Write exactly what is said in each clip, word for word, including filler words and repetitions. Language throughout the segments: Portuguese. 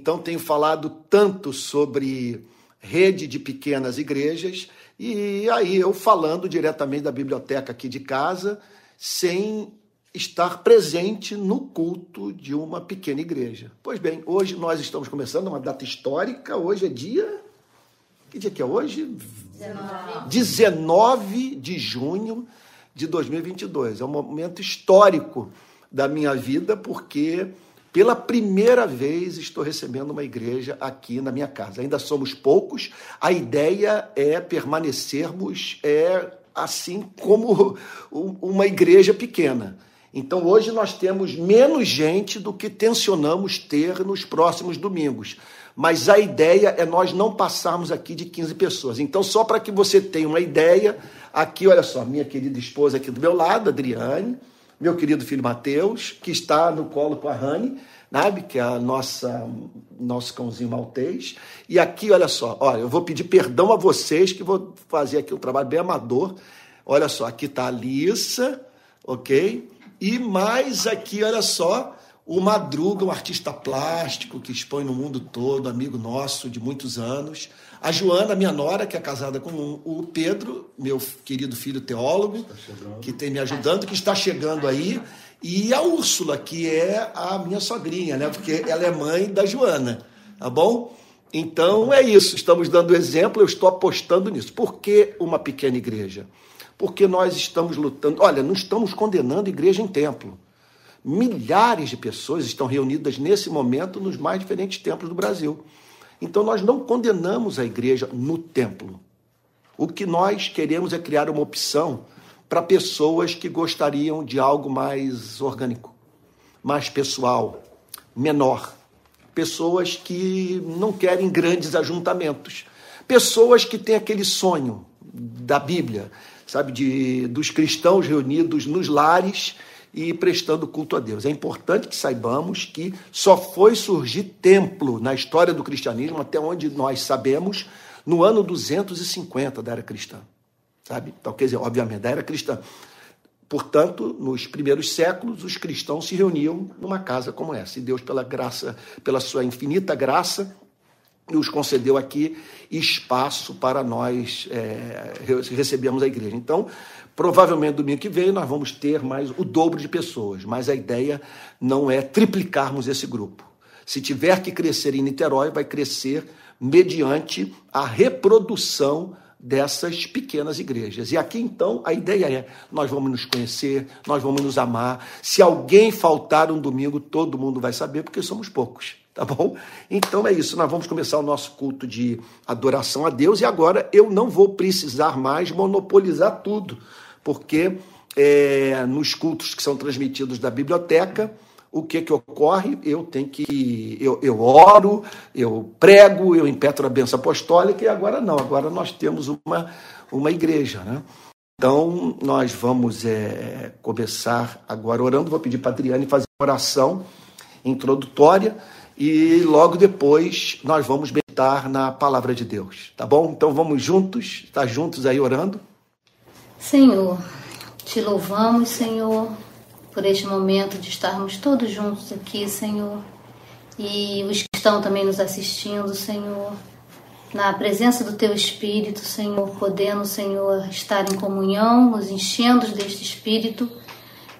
Então, tenho falado tanto sobre rede de pequenas igrejas, e aí eu falando diretamente da biblioteca aqui de casa, sem estar presente no culto de uma pequena igreja. Pois bem, hoje nós estamos começando uma data histórica, hoje é dia... Que dia que é hoje? dezenove de junho de dois mil e vinte e dois. É um momento histórico da minha vida, porque... Pela primeira vez estou recebendo uma igreja aqui na minha casa. Ainda somos poucos. A ideia é permanecermos é, assim como uma igreja pequena. Então, hoje nós temos menos gente do que tencionamos ter nos próximos domingos. Mas a ideia é nós não passarmos aqui de quinze pessoas. Então, só para que você tenha uma ideia, aqui, olha só, minha querida esposa aqui do meu lado, Adriane, meu querido filho Mateus, que está no colo com a Rani, sabe? Que é a nossa, nosso cãozinho maltês. E aqui, olha só, olha, eu vou pedir perdão a vocês, que vou fazer aqui um trabalho bem amador. Olha só, aqui está a Lisa, ok? E mais aqui, olha só, o Madruga, um artista plástico que expõe no mundo todo, amigo nosso de muitos anos. A Joana, minha nora, que é casada com o Pedro, meu querido filho teólogo, que tem me ajudando, que está chegando aí. E a Úrsula, que é a minha sogrinha, né? Porque ela é mãe da Joana, tá bom? Então, é isso. Estamos dando exemplo, eu estou apostando nisso. Por que uma pequena igreja? Porque nós estamos lutando... Olha, não estamos condenando igreja em templo. Milhares de pessoas estão reunidas nesse momento nos mais diferentes templos do Brasil. Então, nós não condenamos a igreja no templo. O que nós queremos é criar uma opção para pessoas que gostariam de algo mais orgânico, mais pessoal, menor. Pessoas que não querem grandes ajuntamentos. Pessoas que têm aquele sonho da Bíblia, sabe, de, dos cristãos reunidos nos lares e prestando culto a Deus. É importante que saibamos que só foi surgir templo na história do cristianismo, até onde nós sabemos, no ano duzentos e cinquenta da era cristã, sabe? Então, quer dizer, obviamente, da era cristã. Portanto, nos primeiros séculos, os cristãos se reuniam numa casa como essa, e Deus, pela graça, pela sua infinita graça, nos concedeu aqui espaço para nós é, recebermos a igreja. Então, provavelmente, domingo que vem, nós vamos ter mais o dobro de pessoas, mas a ideia não é triplicarmos esse grupo. Se tiver que crescer em Niterói, vai crescer mediante a reprodução dessas pequenas igrejas. E aqui, então, a ideia é, nós vamos nos conhecer, nós vamos nos amar. Se alguém faltar um domingo, todo mundo vai saber, porque somos poucos. Tá bom? Então é isso, nós vamos começar o nosso culto de adoração a Deus, e agora eu não vou precisar mais monopolizar tudo, porque é, nos cultos que são transmitidos da biblioteca, o que que ocorre? Eu tenho que, eu, eu oro, eu prego, eu impetro a bênção apostólica, e agora não, agora nós temos uma, uma igreja, né? Então nós vamos é, começar agora orando, vou pedir para a Adriane fazer uma oração introdutória, e logo depois nós vamos meditar na palavra de Deus, tá bom? Então vamos juntos, estar tá juntos aí orando. Senhor, te louvamos, Senhor, por este momento de estarmos todos juntos aqui, Senhor, e os que estão também nos assistindo, Senhor, na presença do Teu Espírito, Senhor, podendo, Senhor, estar em comunhão, nos enchendo deste Espírito,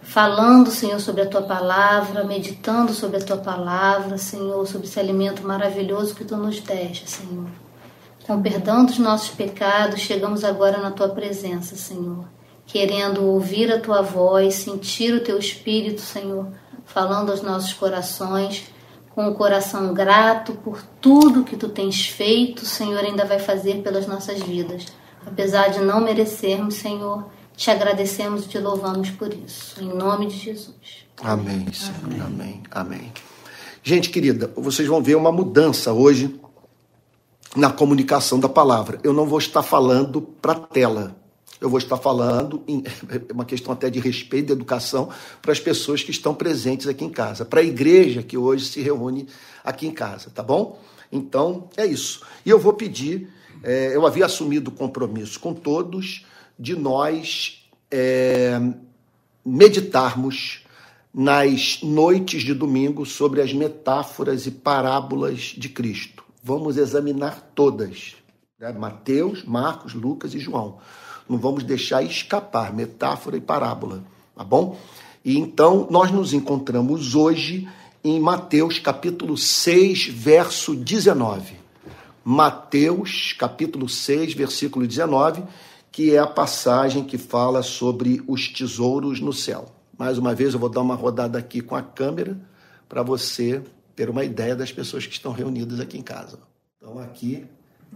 falando, Senhor, sobre a Tua Palavra, meditando sobre a Tua Palavra, Senhor, sobre esse alimento maravilhoso que Tu nos deste, Senhor. Então, perdão dos nossos pecados, chegamos agora na Tua presença, Senhor, querendo ouvir a Tua voz, sentir o Teu Espírito, Senhor, falando aos nossos corações, com o coração grato por tudo que Tu tens feito, Senhor, ainda vai fazer pelas nossas vidas. Apesar de não merecermos, Senhor, Te agradecemos e Te louvamos por isso. Em nome de Jesus. Amém, Senhor. Amém. Amém. Amém. Gente querida, vocês vão ver uma mudança hoje na comunicação da palavra. Eu não vou estar falando para a tela. Eu vou estar falando, em uma questão até de respeito e educação, para as pessoas que estão presentes aqui em casa. Para a igreja que hoje se reúne aqui em casa, tá bom? Então, é isso. E eu vou pedir, é, eu havia assumido o compromisso com todos, de nós é, meditarmos nas noites de domingo sobre as metáforas e parábolas de Cristo. Vamos examinar todas, né? Mateus, Marcos, Lucas e João. Não vamos deixar escapar metáfora e parábola, tá bom? E então nós nos encontramos hoje em Mateus capítulo seis, verso dezenove. Mateus capítulo seis, versículo dezenove, que é a passagem que fala sobre os tesouros no céu. Mais uma vez, eu vou dar uma rodada aqui com a câmera para você ter uma ideia das pessoas que estão reunidas aqui em casa. Então, aqui,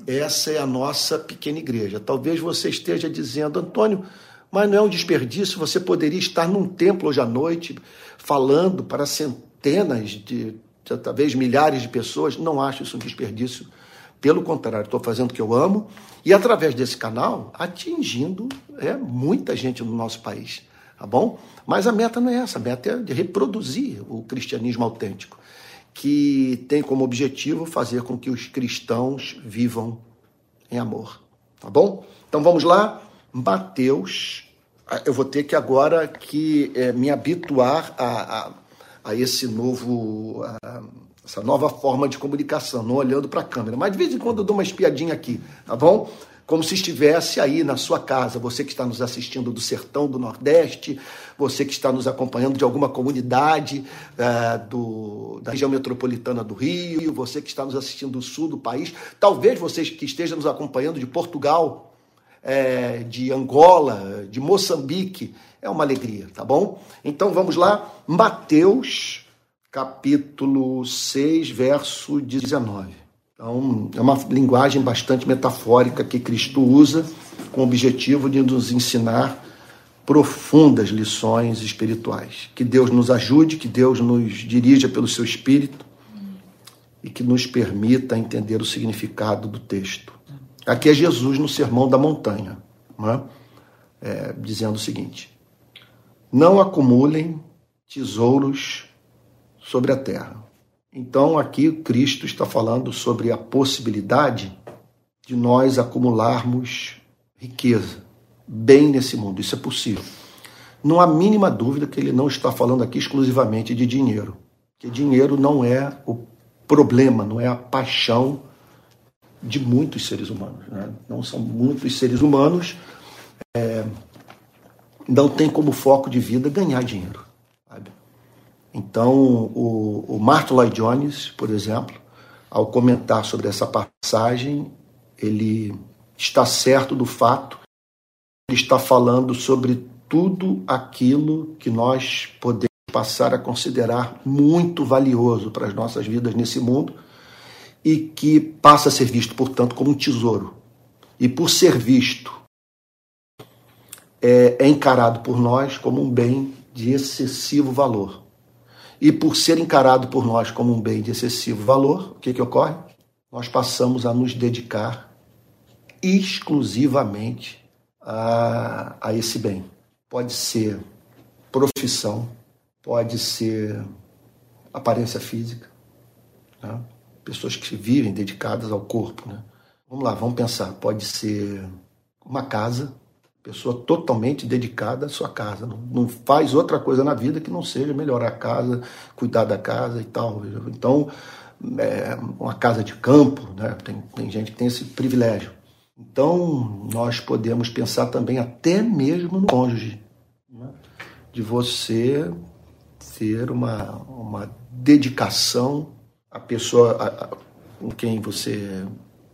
essa é a nossa pequena igreja. Talvez você esteja dizendo, Antônio, mas não é um desperdício, você poderia estar num templo hoje à noite falando para centenas de, talvez milhares de pessoas. Não acho isso um desperdício. Pelo contrário, estou fazendo o que eu amo e, através desse canal, atingindo é, muita gente no nosso país. Tá bom? Mas a meta não é essa, a meta é de reproduzir o cristianismo autêntico, que tem como objetivo fazer com que os cristãos vivam em amor, tá bom? Então vamos lá, Mateus, eu vou ter que agora que, é, me habituar a, a, a esse novo, a, essa nova forma de comunicação, não olhando para a câmera, mas de vez em quando eu dou uma espiadinha aqui, tá bom? Como se estivesse aí na sua casa, você que está nos assistindo do sertão, do Nordeste, você que está nos acompanhando de alguma comunidade uh, do, da região metropolitana do Rio, você que está nos assistindo do sul do país, talvez você que esteja nos acompanhando de Portugal, é, de Angola, de Moçambique, é uma alegria, tá bom? Então vamos lá, Mateus, capítulo seis, verso dezenove. Então, é uma linguagem bastante metafórica que Cristo usa com o objetivo de nos ensinar profundas lições espirituais. Que Deus nos ajude, que Deus nos dirija pelo seu Espírito e que nos permita entender o significado do texto. Aqui é Jesus no Sermão da Montanha, né? É, dizendo o seguinte: não acumulem tesouros sobre a terra. Então, aqui Cristo está falando sobre a possibilidade de nós acumularmos riqueza, bem nesse mundo. Isso é possível. Não há mínima dúvida que ele não está falando aqui exclusivamente de dinheiro. Que dinheiro não é o problema, não é a paixão de muitos seres humanos, né? Não são muitos seres humanos. É, não tem como foco de vida ganhar dinheiro. Então, o, o Martyn Lloyd-Jones, por exemplo, ao comentar sobre essa passagem, ele está certo do fato, ele está falando sobre tudo aquilo que nós podemos passar a considerar muito valioso para as nossas vidas nesse mundo e que passa a ser visto, portanto, como um tesouro. E por ser visto, é, é encarado por nós como um bem de excessivo valor. E por ser encarado por nós como um bem de excessivo valor, o que que ocorre? Nós passamos a nos dedicar exclusivamente a, a esse bem. Pode ser profissão, pode ser aparência física, né? Pessoas que vivem dedicadas ao corpo, né? Vamos lá, vamos pensar. Pode ser uma casa, pessoa totalmente dedicada à sua casa, não, não faz outra coisa na vida que não seja melhorar a casa, cuidar da casa e tal. Então, é uma casa de campo, né? tem, tem gente que tem esse privilégio. Então, nós podemos pensar também até mesmo no cônjuge, né? De você ter uma, uma dedicação à pessoa a, a, com quem você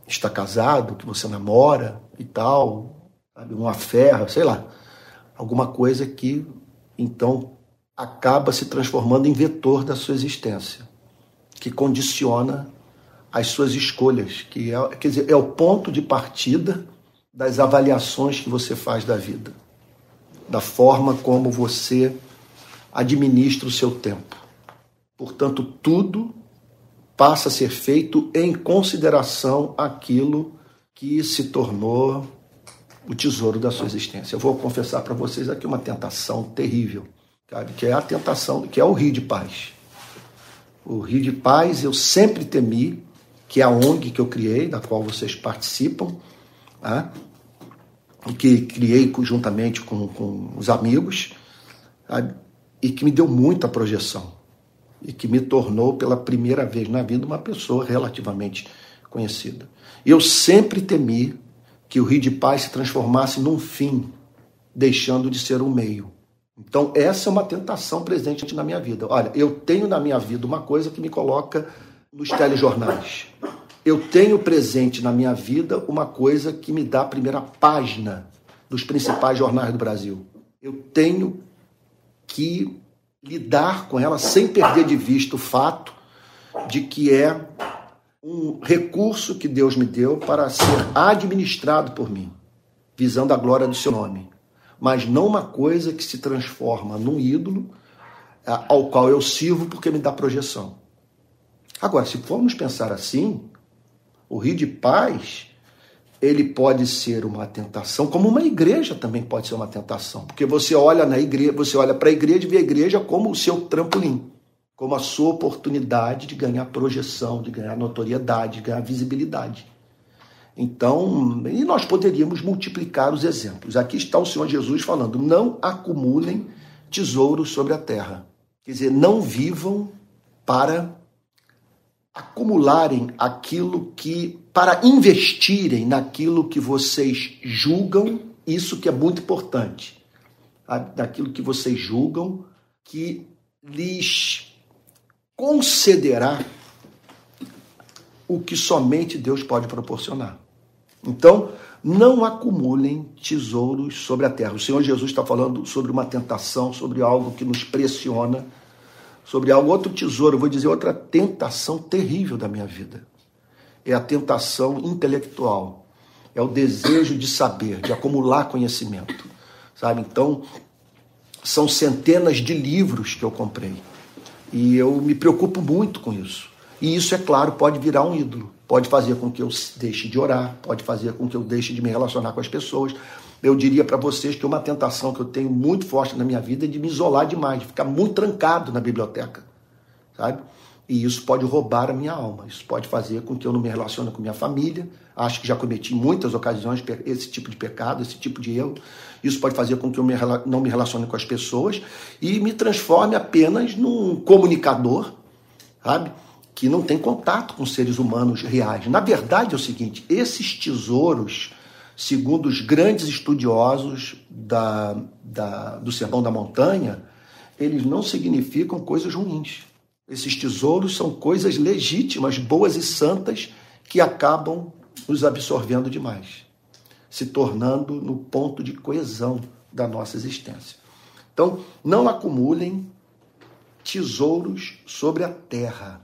está casado, que você namora e tal, uma ferra, sei lá, alguma coisa que, então, acaba se transformando em vetor da sua existência, que condiciona as suas escolhas, que é, quer dizer, é o ponto de partida das avaliações que você faz da vida, da forma como você administra o seu tempo. Portanto, tudo passa a ser feito em consideração aquilo que se tornou o tesouro da sua existência. Eu vou confessar para vocês aqui uma tentação terrível, sabe? Que é a tentação, que é o Rio de Paz. O Rio de Paz eu sempre temi, que é a ONG que eu criei, da qual vocês participam, né? Que criei juntamente com, com os amigos, sabe? e que me deu muita projeção e que me tornou pela primeira vez na vida uma pessoa relativamente conhecida. Eu sempre temi que o Rio de Paz se transformasse num fim, deixando de ser um meio. Então essa é uma tentação presente na minha vida. Olha, eu tenho na minha vida uma coisa que me coloca nos telejornais. Eu tenho presente na minha vida uma coisa que me dá a primeira página dos principais jornais do Brasil. Eu tenho que lidar com ela sem perder de vista o fato de que é um recurso que Deus me deu para ser administrado por mim, visando a glória do seu nome, mas não uma coisa que se transforma num ídolo ao qual eu sirvo porque me dá projeção. Agora, se formos pensar assim, o Rio de Paz, ele pode ser uma tentação, como uma igreja também pode ser uma tentação, porque você olha na igreja, você olha para a igreja e vê a igreja como o seu trampolim, como a sua oportunidade de ganhar projeção, de ganhar notoriedade, de ganhar visibilidade. Então, e nós poderíamos multiplicar os exemplos. Aqui está o Senhor Jesus falando: não acumulem tesouros sobre a terra. Quer dizer, não vivam para acumularem aquilo que, para investirem naquilo que vocês julgam, isso que é muito importante, naquilo que vocês julgam que lhes concederá o que somente Deus pode proporcionar. Então, não acumulem tesouros sobre a terra. O Senhor Jesus está falando sobre uma tentação, sobre algo que nos pressiona, sobre algo, outro tesouro, eu vou dizer, outra tentação terrível da minha vida. É a tentação intelectual, é o desejo de saber, de acumular conhecimento, sabe? Então, são centenas de livros que eu comprei e eu me preocupo muito com isso. E isso, é claro, pode virar um ídolo, pode fazer com que eu deixe de orar, pode fazer com que eu deixe de me relacionar com as pessoas. Eu diria para vocês que uma tentação que eu tenho muito forte na minha vida é de me isolar demais, de ficar muito trancado na biblioteca, sabe? E isso pode roubar a minha alma, isso pode fazer com que eu não me relacione com minha família. Acho que já cometi em muitas ocasiões esse tipo de pecado, esse tipo de erro. Isso pode fazer com que eu não me relacione com as pessoas e me transforme apenas num comunicador, sabe? Que não tem contato com seres humanos reais. Na verdade é o seguinte, esses tesouros, segundo os grandes estudiosos da, da, do Sermão da Montanha, eles não significam coisas ruins. Esses tesouros são coisas legítimas, boas e santas, que acabam nos absorvendo demais, se tornando no ponto de coesão da nossa existência. Então, não acumulem tesouros sobre a terra.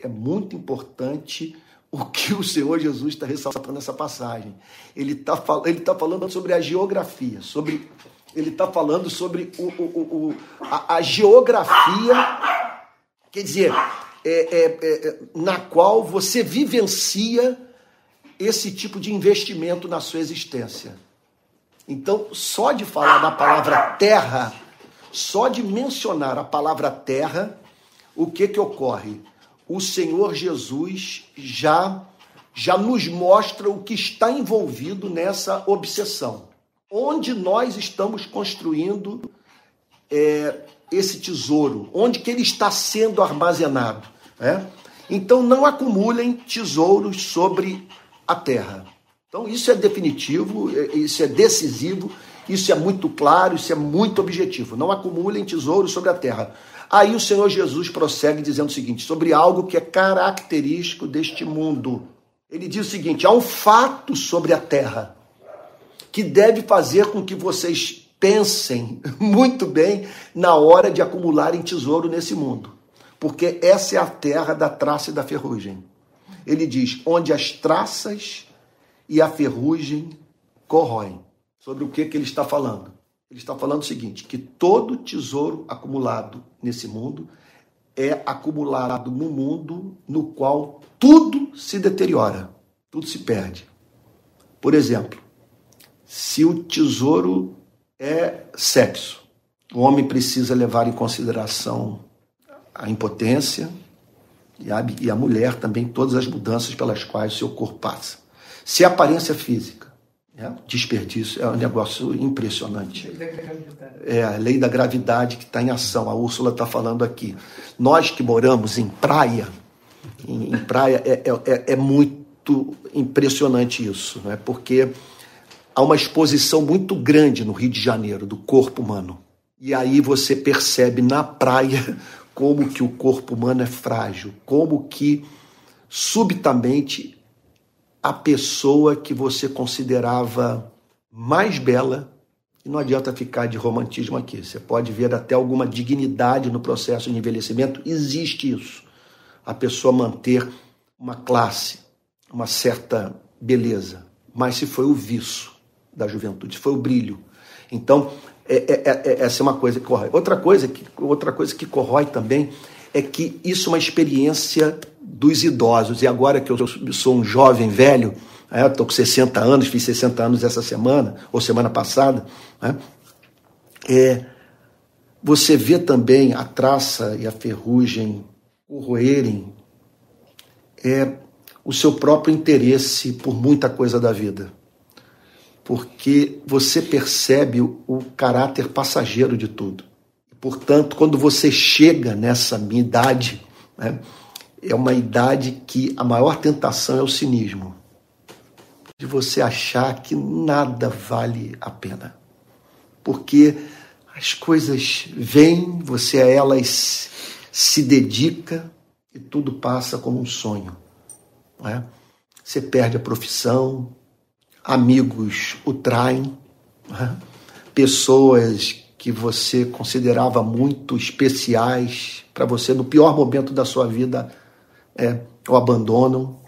É muito importante o que o Senhor Jesus está ressaltando nessa passagem. Ele está fal- tá falando sobre a geografia, sobre, ele está falando sobre o, o, o, a, a geografia, quer dizer, é, é, é, na qual você vivencia esse tipo de investimento na sua existência. Então, só de falar da palavra terra, só de mencionar a palavra terra, o que que ocorre? O Senhor Jesus já, já nos mostra o que está envolvido nessa obsessão. Onde nós estamos construindo é, esse tesouro? Onde que ele está sendo armazenado? Né? Então, não acumulem tesouros sobre a terra. Então, isso é definitivo, isso é decisivo, isso é muito claro, isso é muito objetivo. Não acumulem tesouros sobre a terra. Aí o Senhor Jesus prossegue dizendo o seguinte, sobre algo que é característico deste mundo. Ele diz o seguinte, há um fato sobre a terra que deve fazer com que vocês pensem muito bem na hora de acumularem tesouro nesse mundo. Porque essa é a terra da traça e da ferrugem. Ele diz, onde as traças e a ferrugem corroem. Sobre o que, que ele está falando? Ele está falando o seguinte, que todo tesouro acumulado nesse mundo é acumulado num mundo no qual tudo se deteriora, tudo se perde. Por exemplo, se o tesouro é sexo, o homem precisa levar em consideração a impotência e a mulher também, todas as mudanças pelas quais o seu corpo passa. Se a aparência física, É, desperdício, é um negócio impressionante. É a lei da gravidade que está em ação. A Úrsula está falando aqui. Nós que moramos em praia, em, em praia é, é, é muito impressionante isso, né? Porque há uma exposição muito grande no Rio de Janeiro do corpo humano. E aí você percebe na praia como que o corpo humano é frágil, como que subitamente a pessoa que você considerava mais bela, e não adianta ficar de romantismo aqui, você pode ver até alguma dignidade no processo de envelhecimento, existe isso, a pessoa manter uma classe, uma certa beleza, mas se foi o viço da juventude, se foi o brilho. Então, é, é, é, essa é uma coisa que corrói. Outra coisa que, outra coisa que corrói também é que isso é uma experiência dos idosos. E agora que eu sou um jovem velho, estou com sessenta anos, fiz sessenta anos essa semana, ou semana passada, né? É, você vê também a traça e a ferrugem corroerem é, o seu próprio interesse por muita coisa da vida. Porque você percebe o caráter passageiro de tudo. Portanto, quando você chega nessa minha idade, né, é uma idade que a maior tentação é o cinismo. De você achar que nada vale a pena. Porque as coisas vêm, você a elas se dedica e tudo passa como um sonho. Né? Você perde a profissão, amigos o traem, né? Pessoas que você considerava muito especiais para você, no pior momento da sua vida, é, o abandonam.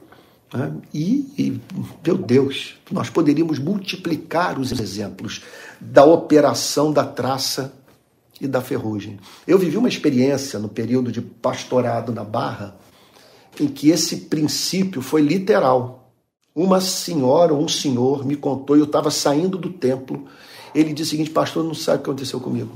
Né? E, e, meu Deus, nós poderíamos multiplicar os exemplos da operação da traça e da ferrugem. Eu vivi uma experiência no período de pastorado na Barra, em que esse princípio foi literal. Uma senhora ou um senhor me contou, e eu estava saindo do templo. Ele disse o seguinte: pastor, não sabe o que aconteceu comigo.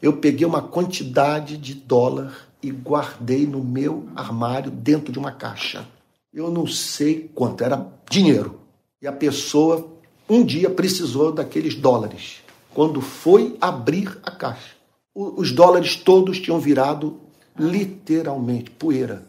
Eu peguei uma quantidade de dólar e guardei no meu armário dentro de uma caixa. Eu não sei quanto, era dinheiro. E a pessoa um dia precisou daqueles dólares. Quando foi abrir a caixa, os dólares todos tinham virado literalmente poeira.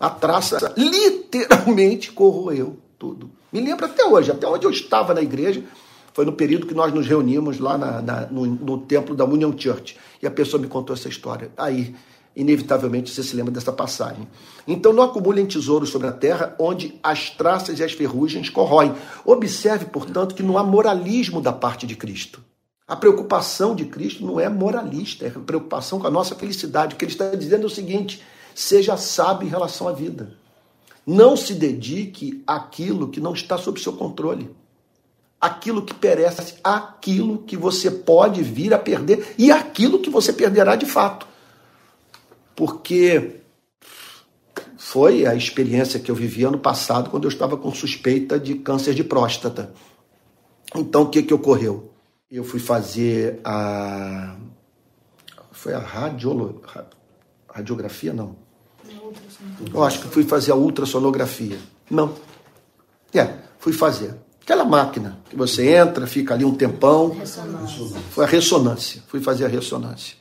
A traça literalmente corroeu tudo. Me lembro até hoje, até onde eu estava na igreja. Foi no período que nós nos reunimos lá na, na, no, no templo da Union Church. E a pessoa me contou essa história. Aí, inevitavelmente, você se lembra dessa passagem. Então, não acumulem tesouros sobre a terra, onde as traças e as ferrugens corroem. Observe, portanto, que não há moralismo da parte de Cristo. A preocupação de Cristo não é moralista, é preocupação com a nossa felicidade. O que ele está dizendo é o seguinte: seja sábio em relação à vida. Não se dedique àquilo que não está sob seu controle. Aquilo que perece, aquilo que você pode vir a perder e aquilo que você perderá de fato. Porque foi a experiência que eu vivi ano passado, quando eu estava com suspeita de câncer de próstata. Então, o que, que ocorreu? Eu fui fazer a... Foi a radiolo... radiografia, não? Eu acho que fui fazer a ultrassonografia. Não. É, fui fazer. Aquela máquina que você entra, fica ali um tempão. Ressonância. Foi a ressonância. Fui fazer a ressonância.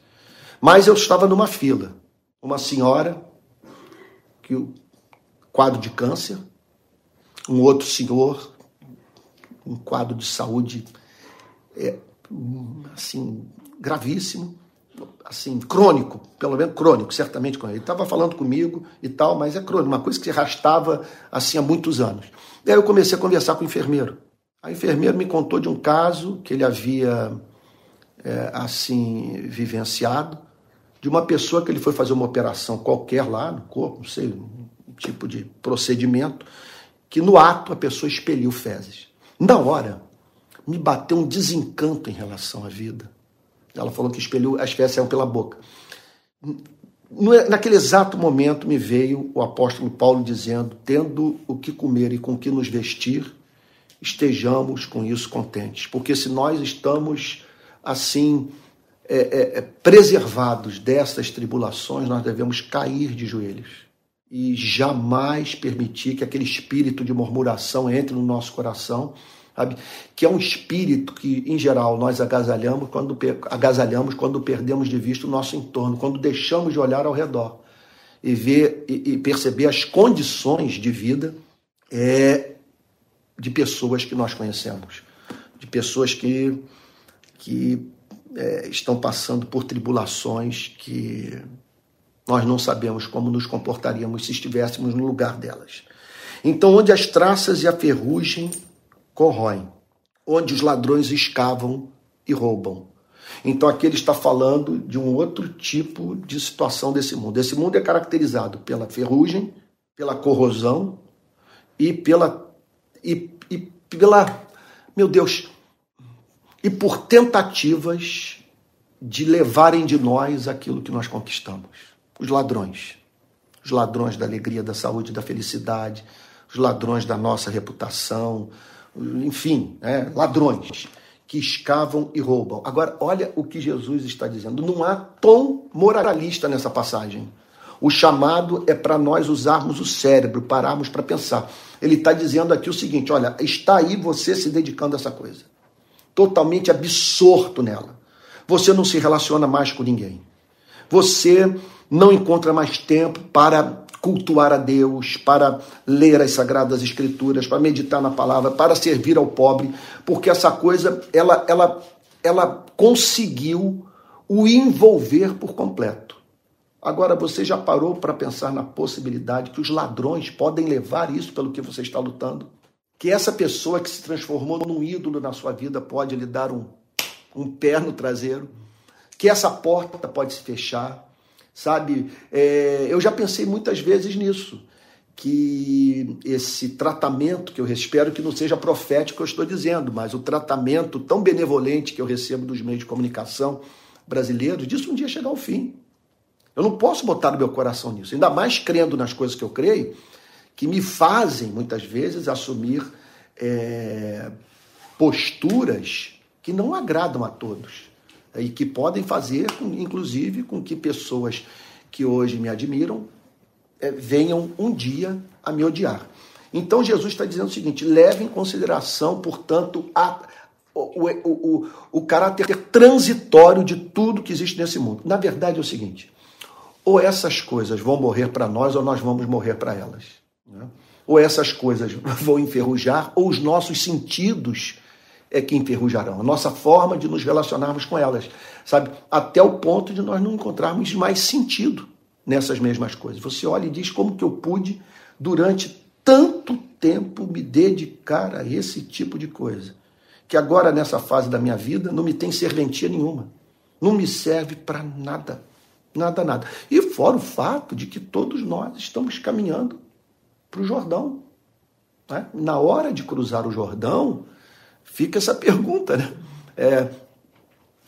Mas eu estava numa fila. Uma senhora, que o quadro de câncer. Um outro senhor, um quadro de saúde é, assim, gravíssimo. Assim, crônico, pelo menos crônico, certamente crônico. Ele estava falando comigo e tal, mas é crônico, uma coisa que se arrastava assim há muitos anos. Daí eu comecei a conversar com o enfermeiro. A enfermeira me contou de um caso que ele havia, é, assim, vivenciado, de uma pessoa que ele foi fazer uma operação qualquer lá no corpo, não sei, um tipo de procedimento, que no ato a pessoa expeliu fezes. Na hora, me bateu um desencanto em relação à vida. Ela falou que expeliu, as fezes saíram pela boca. Naquele exato momento me veio o apóstolo Paulo dizendo: tendo o que comer e com o que nos vestir, estejamos com isso contentes. Porque se nós estamos assim é, é, preservados dessas tribulações, nós devemos cair de joelhos e jamais permitir que aquele espírito de murmuração entre no nosso coração sabe? Que é um espírito que, em geral, nós agasalhamos quando, agasalhamos quando perdemos de vista o nosso entorno, quando deixamos de olhar ao redor e, ver, e, e perceber as condições de vida é, de pessoas que nós conhecemos, de pessoas que, que é, estão passando por tribulações que nós não sabemos como nos comportaríamos se estivéssemos no lugar delas. Então, onde as traças e a ferrugem corroem, onde os ladrões escavam e roubam. Então, aqui ele está falando de um outro tipo de situação desse mundo. Esse mundo é caracterizado pela ferrugem, pela corrosão e pela... E, e pela meu Deus! E por tentativas de levarem de nós aquilo que nós conquistamos. Os ladrões. Os ladrões da alegria, da saúde, da felicidade, os ladrões da nossa reputação, enfim, né? Ladrões que escavam e roubam. Agora, olha o que Jesus está dizendo. Não há tom moralista nessa passagem. O chamado é para nós usarmos o cérebro, pararmos para pensar. Ele está dizendo aqui o seguinte, olha, está aí você se dedicando a essa coisa. Totalmente absorto nela. Você não se relaciona mais com ninguém. Você não encontra mais tempo para... cultuar a Deus, para ler as Sagradas Escrituras, para meditar na palavra, para servir ao pobre, porque essa coisa, ela, ela, ela conseguiu o envolver por completo. Agora, você já parou para pensar na possibilidade que os ladrões podem levar isso pelo que você está lutando? Que essa pessoa que se transformou num ídolo na sua vida pode lhe dar um, um pé no traseiro? Que essa porta pode se fechar? Sabe, é, eu já pensei muitas vezes nisso, que esse tratamento que eu espero que não seja profético, eu estou dizendo, mas o tratamento tão benevolente que eu recebo dos meios de comunicação brasileiros, disso um dia chegar ao fim. Eu não posso botar no meu coração nisso, ainda mais crendo nas coisas que eu creio, que me fazem, muitas vezes, assumir é, posturas que não agradam a todos. E que podem fazer, inclusive, com que pessoas que hoje me admiram é, venham um dia a me odiar. Então, Jesus está dizendo o seguinte, leve em consideração, portanto, a, o, o, o, o caráter transitório de tudo que existe nesse mundo. Na verdade, é o seguinte, ou essas coisas vão morrer para nós, ou nós vamos morrer para elas. Né? Ou essas coisas vão enferrujar, ou os nossos sentidos é que enferrujarão, a nossa forma de nos relacionarmos com elas, sabe? Até o ponto de nós não encontrarmos mais sentido nessas mesmas coisas. Você olha e diz como que eu pude, durante tanto tempo, me dedicar a esse tipo de coisa, que agora, nessa fase da minha vida, não me tem serventia nenhuma, não me serve para nada, nada, nada. E fora o fato de que todos nós estamos caminhando para o Jordão. Né? Na hora de cruzar o Jordão, fica essa pergunta, né? É,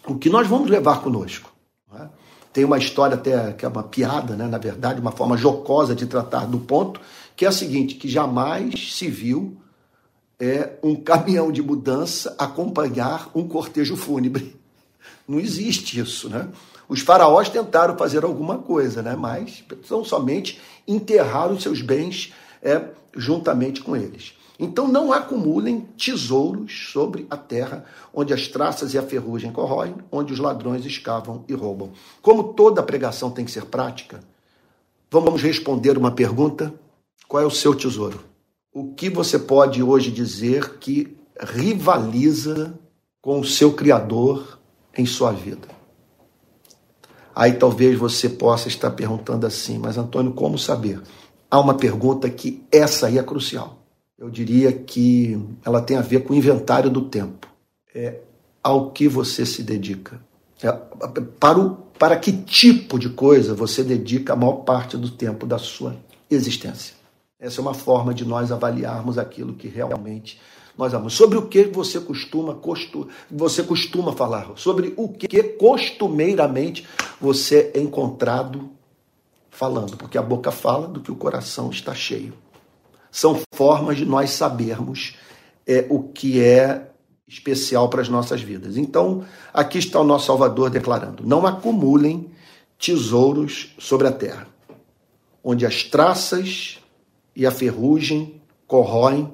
o que nós vamos levar conosco? Né? Tem uma história até, que é uma piada, né? Na verdade, uma forma jocosa de tratar do ponto, que é a seguinte, que jamais se viu é, um caminhão de mudança acompanhar um cortejo fúnebre. Não existe isso, né? Os faraós tentaram fazer alguma coisa, né? Mas são somente enterrar os seus bens é, juntamente com eles. Então não acumulem tesouros sobre a terra, onde as traças e a ferrugem corroem, onde os ladrões escavam e roubam. Como toda pregação tem que ser prática, vamos responder uma pergunta. Qual é o seu tesouro? O que você pode hoje dizer que rivaliza com o seu Criador em sua vida? Aí talvez você possa estar perguntando assim, mas Antônio, como saber? Há uma pergunta que essa aí é crucial. Eu diria que ela tem a ver com o inventário do tempo. É ao que você se dedica. É, para, o, para que tipo de coisa você dedica a maior parte do tempo da sua existência. Essa é uma forma de nós avaliarmos aquilo que realmente nós amamos. Sobre o que você costuma, costu, você costuma falar. Sobre o que costumeiramente você é encontrado falando. Porque a boca fala do que o coração está cheio. São formas de nós sabermos é, o que é especial para as nossas vidas. Então, aqui está o nosso Salvador declarando, não acumulem tesouros sobre a terra, onde as traças e a ferrugem corroem,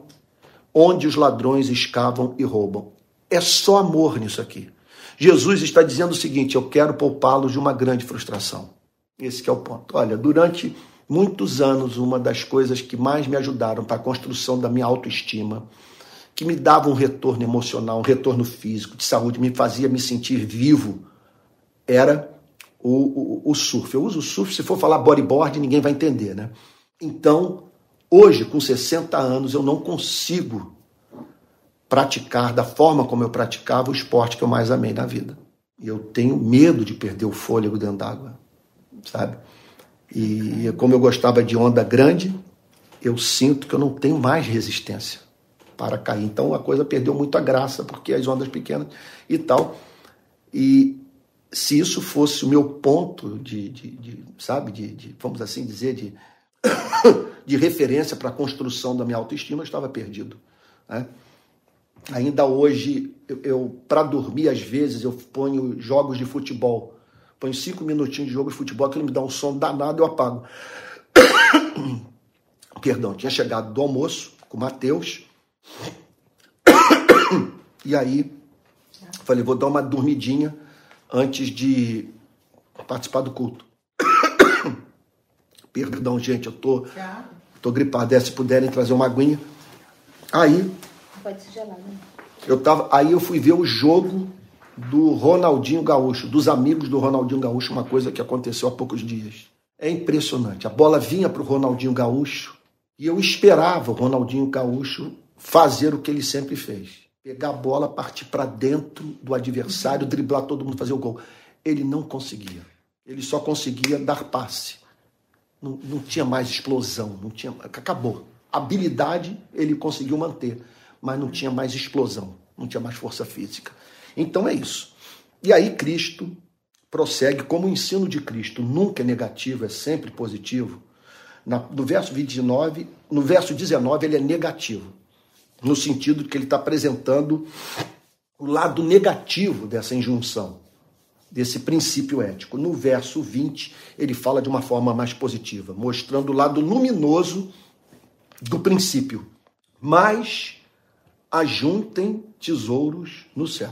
onde os ladrões escavam e roubam. É só amor nisso aqui. Jesus está dizendo o seguinte: eu quero poupá-los de uma grande frustração. Esse que é o ponto. Olha, durante muitos anos, uma das coisas que mais me ajudaram para a construção da minha autoestima, que me dava um retorno emocional, um retorno físico, de saúde, me fazia me sentir vivo, era o, o, o surf. Eu uso o surf, se for falar bodyboard, ninguém vai entender, né? Então, hoje, com sessenta anos, eu não consigo praticar da forma como eu praticava o esporte que eu mais amei na vida. E eu tenho medo de perder o fôlego dentro d'água, sabe? E como eu gostava de onda grande, eu sinto que eu não tenho mais resistência para cair. Então, a coisa perdeu muito a graça, porque as ondas pequenas e tal. E se isso fosse o meu ponto de, de, de sabe, de, de, vamos assim dizer, de... de referência para a construção da minha autoestima, eu estava perdido, né? Ainda hoje, eu, eu para dormir, às vezes, eu ponho jogos de futebol. Ponho cinco minutinhos de jogo de futebol, aquilo me dá um sono danado, eu apago. Perdão, tinha chegado do almoço com o Mateus. E aí, falei, vou dar uma dormidinha antes de participar do culto. Perdão, gente, eu tô, tô gripado. É, se puderem trazer uma aguinha. Aí, pode se gelar, né? eu tava, aí eu fui ver o jogo do Ronaldinho Gaúcho, dos amigos do Ronaldinho Gaúcho, uma coisa que aconteceu há poucos dias. É impressionante. A bola vinha pro Ronaldinho Gaúcho e eu esperava o Ronaldinho Gaúcho fazer o que ele sempre fez. Pegar a bola, partir para dentro do adversário, driblar todo mundo, fazer o gol. Ele não conseguia. Ele só conseguia dar passe. Não, não tinha mais explosão, não tinha, acabou. Habilidade ele conseguiu manter, mas não tinha mais explosão, não tinha mais força física. Então é isso. E aí Cristo prossegue, como o ensino de Cristo nunca é negativo, é sempre positivo. Na, no, verso vinte e nove, no verso dezenove ele é negativo, no sentido que ele está apresentando o lado negativo dessa injunção, desse princípio ético. No verso vinte, ele fala de uma forma mais positiva, mostrando o lado luminoso do princípio. Mas ajuntem tesouros no céu.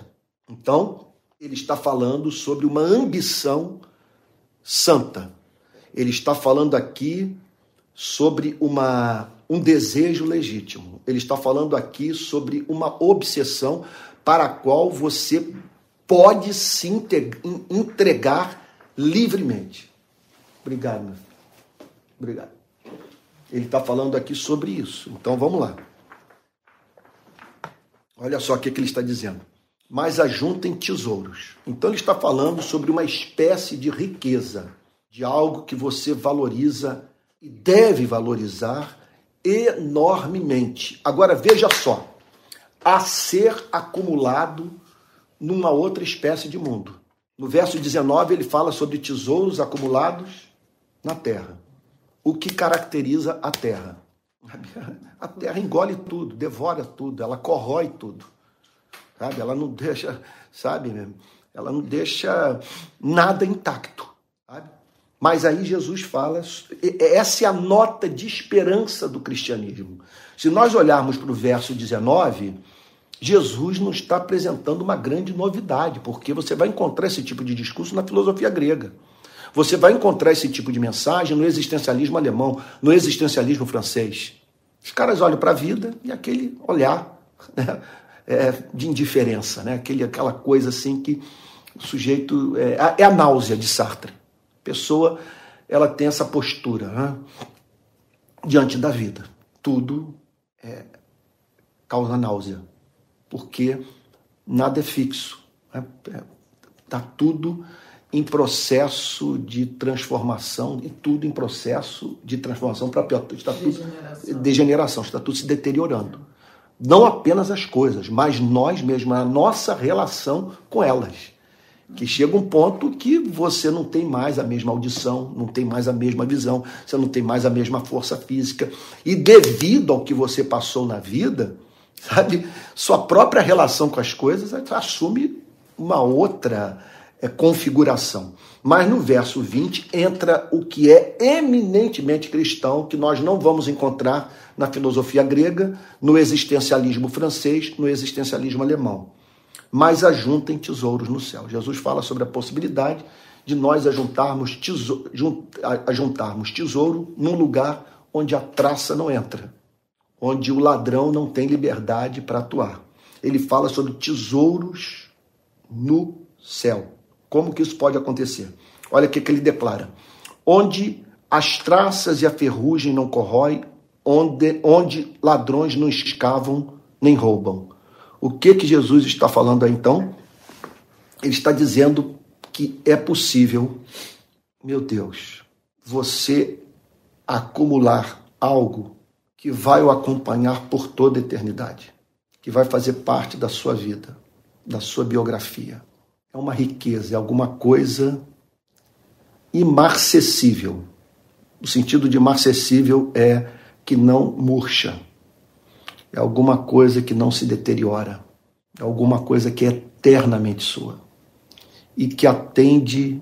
Então, ele está falando sobre uma ambição santa. Ele está falando aqui sobre uma, um desejo legítimo. Ele está falando aqui sobre uma obsessão para a qual você pode se entregar livremente. Obrigado, meu filho. Obrigado. Ele está falando aqui sobre isso. Então, vamos lá. Olha só o que, que ele está dizendo. Mas ajuntem tesouros. Então, ele está falando sobre uma espécie de riqueza, de algo que você valoriza e deve valorizar enormemente. Agora, veja só. A ser acumulado numa outra espécie de mundo. No verso dezenove, ele fala sobre tesouros acumulados na terra. O que caracteriza a terra? A terra engole tudo, devora tudo, ela corrói tudo. Sabe? Ela não deixa, sabe, mesmo? Ela não deixa nada intacto. Sabe? Mas aí Jesus fala, essa é a nota de esperança do cristianismo. Se nós olharmos para o verso dezenove... Jesus não está apresentando uma grande novidade, porque você vai encontrar esse tipo de discurso na filosofia grega. Você vai encontrar esse tipo de mensagem no existencialismo alemão, no existencialismo francês. Os caras olham para a vida e aquele olhar, né, é, de indiferença, né? Aquele, aquela coisa assim que o sujeito... É, é a náusea de Sartre. A pessoa, ela tem essa postura, né, diante da vida. Tudo é, causa náusea. Porque nada é fixo. Está tudo em processo de transformação, e tudo em processo de transformação para pior. Está tudo degeneração, está tudo se deteriorando. Não apenas as coisas, mas nós mesmos, a nossa relação com elas. Que chega um ponto que você não tem mais a mesma audição, não tem mais a mesma visão, você não tem mais a mesma força física. E devido ao que você passou na vida... Sabe? Sua própria relação com as coisas assume uma outra configuração. Mas no verso vinte entra o que é eminentemente cristão, que nós não vamos encontrar na filosofia grega, no existencialismo francês, no existencialismo alemão. Mas ajuntem tesouros no céu. Jesus fala sobre a possibilidade de nós ajuntarmos tesouro, ajuntarmos tesouro num lugar onde a traça não entra, onde o ladrão não tem liberdade para atuar. Ele fala sobre tesouros no céu. Como que isso pode acontecer? Olha o que ele declara. Onde as traças e a ferrugem não corroem, onde, onde ladrões não escavam nem roubam. O que que Jesus está falando aí, então? Ele está dizendo que é possível, meu Deus, você acumular algo que vai o acompanhar por toda a eternidade, que vai fazer parte da sua vida, da sua biografia. É uma riqueza, é alguma coisa imarcessível. O sentido de imarcessível é que não murcha. É alguma coisa que não se deteriora. É alguma coisa que é eternamente sua e que atende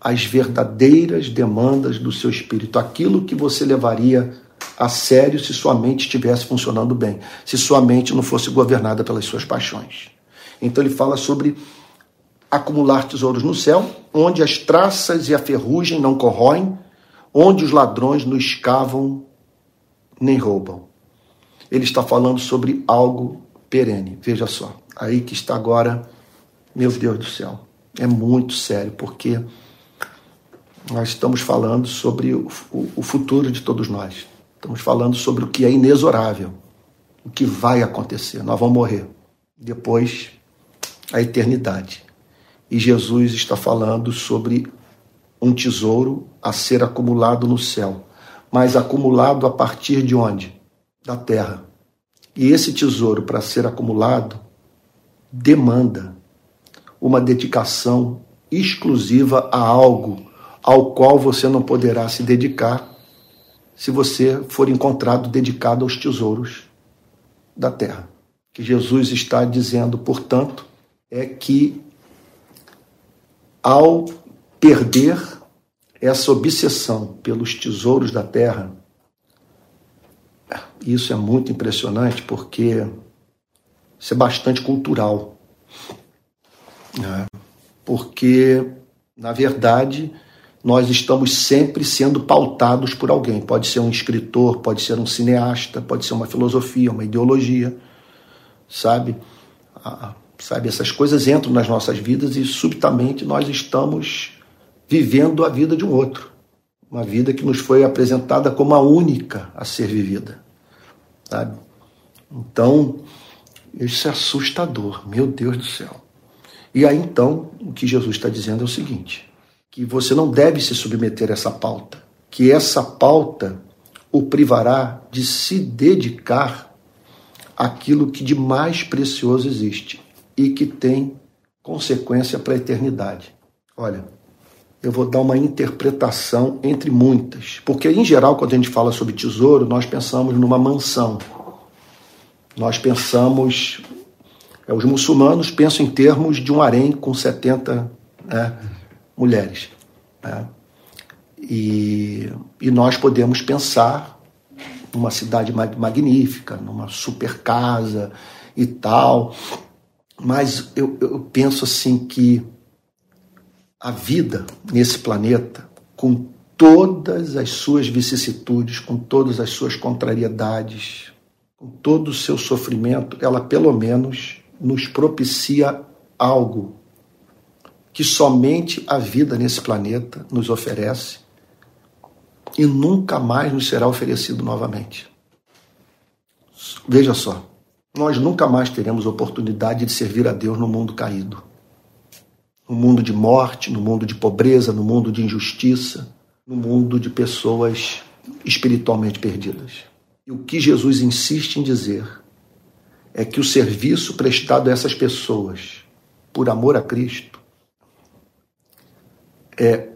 às verdadeiras demandas do seu espírito. Aquilo que você levaria a sério se sua mente estivesse funcionando bem, se sua mente não fosse governada pelas suas paixões. Então ele fala sobre acumular tesouros no céu, onde as traças e a ferrugem não corroem, onde os ladrões não escavam nem roubam. Ele está falando sobre algo perene. Veja só, aí que está agora, meu Deus do céu, é muito sério, porque nós estamos falando sobre o, o futuro de todos nós. Estamos falando sobre o que é inexorável, o que vai acontecer. Nós vamos morrer. Depois, a eternidade. E Jesus está falando sobre um tesouro a ser acumulado no céu, mas acumulado a partir de onde? Da terra. E esse tesouro, para ser acumulado, demanda uma dedicação exclusiva a algo ao qual você não poderá se dedicar se você for encontrado dedicado aos tesouros da terra. O que Jesus está dizendo, portanto, é que ao perder essa obsessão pelos tesouros da terra, isso é muito impressionante porque isso é bastante cultural, né? Porque, na verdade, nós estamos sempre sendo pautados por alguém. Pode ser um escritor, pode ser um cineasta, pode ser uma filosofia, uma ideologia, sabe? A Sabe, essas coisas entram nas nossas vidas e subitamente nós estamos vivendo a vida de um outro. Uma vida que nos foi apresentada como a única a ser vivida. Sabe? Então, isso é assustador, meu Deus do céu. E aí então, o que Jesus está dizendo é o seguinte, que você não deve se submeter a essa pauta, que essa pauta o privará de se dedicar àquilo que de mais precioso existe. E que tem consequência para a eternidade. Olha, eu vou dar uma interpretação entre muitas, porque em geral quando a gente fala sobre tesouro, nós pensamos numa mansão. Nós pensamos, é, os muçulmanos pensam em termos de um harém com setenta né, mulheres. Né? E, e nós podemos pensar numa cidade magnífica, numa super casa e tal. Mas eu, eu penso assim que a vida nesse planeta, com todas as suas vicissitudes, com todas as suas contrariedades, com todo o seu sofrimento, ela pelo menos nos propicia algo que somente a vida nesse planeta nos oferece e nunca mais nos será oferecido novamente. Veja só. Nós nunca mais teremos oportunidade de servir a Deus no mundo caído. No mundo de morte, no mundo de pobreza, no mundo de injustiça, no mundo de pessoas espiritualmente perdidas. E o que Jesus insiste em dizer é que o serviço prestado a essas pessoas por amor a Cristo é,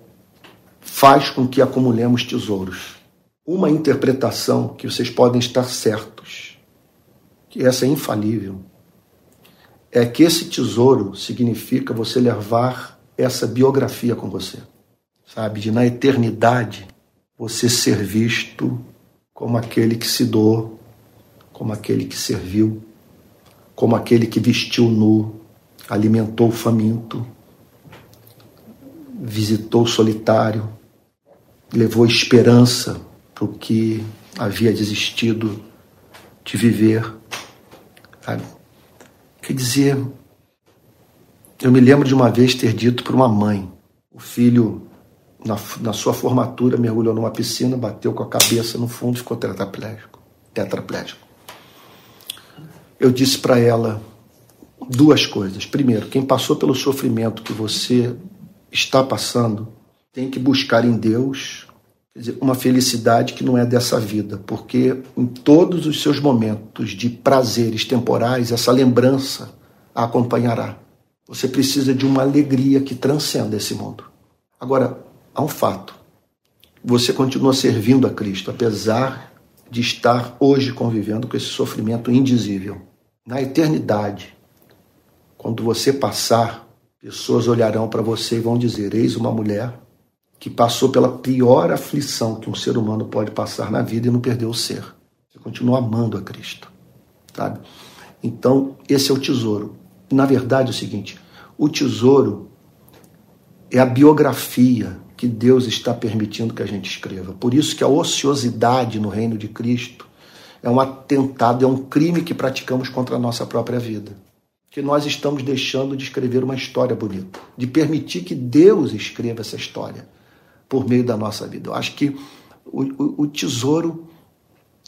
faz com que acumulemos tesouros. Uma interpretação que vocês podem estar certos, que essa é infalível, é que esse tesouro significa você levar essa biografia com você, sabe? De na eternidade você ser visto como aquele que se doou, como aquele que serviu, como aquele que vestiu nu, alimentou o faminto, visitou o solitário, levou esperança para o que havia desistido de viver. Sabe? Quer dizer, eu me lembro de uma vez ter dito para uma mãe, o filho, na, na sua formatura, mergulhou numa piscina, bateu com a cabeça no fundo e ficou tetraplégico. tetraplégico. Eu disse para ela duas coisas. Primeiro, quem passou pelo sofrimento que você está passando, tem que buscar em Deus, quer dizer, uma felicidade que não é dessa vida, porque em todos os seus momentos de prazeres temporais, essa lembrança a acompanhará. Você precisa de uma alegria que transcenda esse mundo. Agora, há um fato. Você continua servindo a Cristo, apesar de estar hoje convivendo com esse sofrimento indizível. Na eternidade, quando você passar, pessoas olharão para você e vão dizer: eis uma mulher que passou pela pior aflição que um ser humano pode passar na vida e não perdeu o ser. Você continua amando a Cristo, sabe? Então, esse é o tesouro. Na verdade, é o seguinte: o tesouro é a biografia que Deus está permitindo que a gente escreva. Por isso que a ociosidade no reino de Cristo é um atentado, é um crime que praticamos contra a nossa própria vida. Que nós estamos deixando de escrever uma história bonita, de permitir que Deus escreva essa história por meio da nossa vida. Eu acho que o, o, o tesouro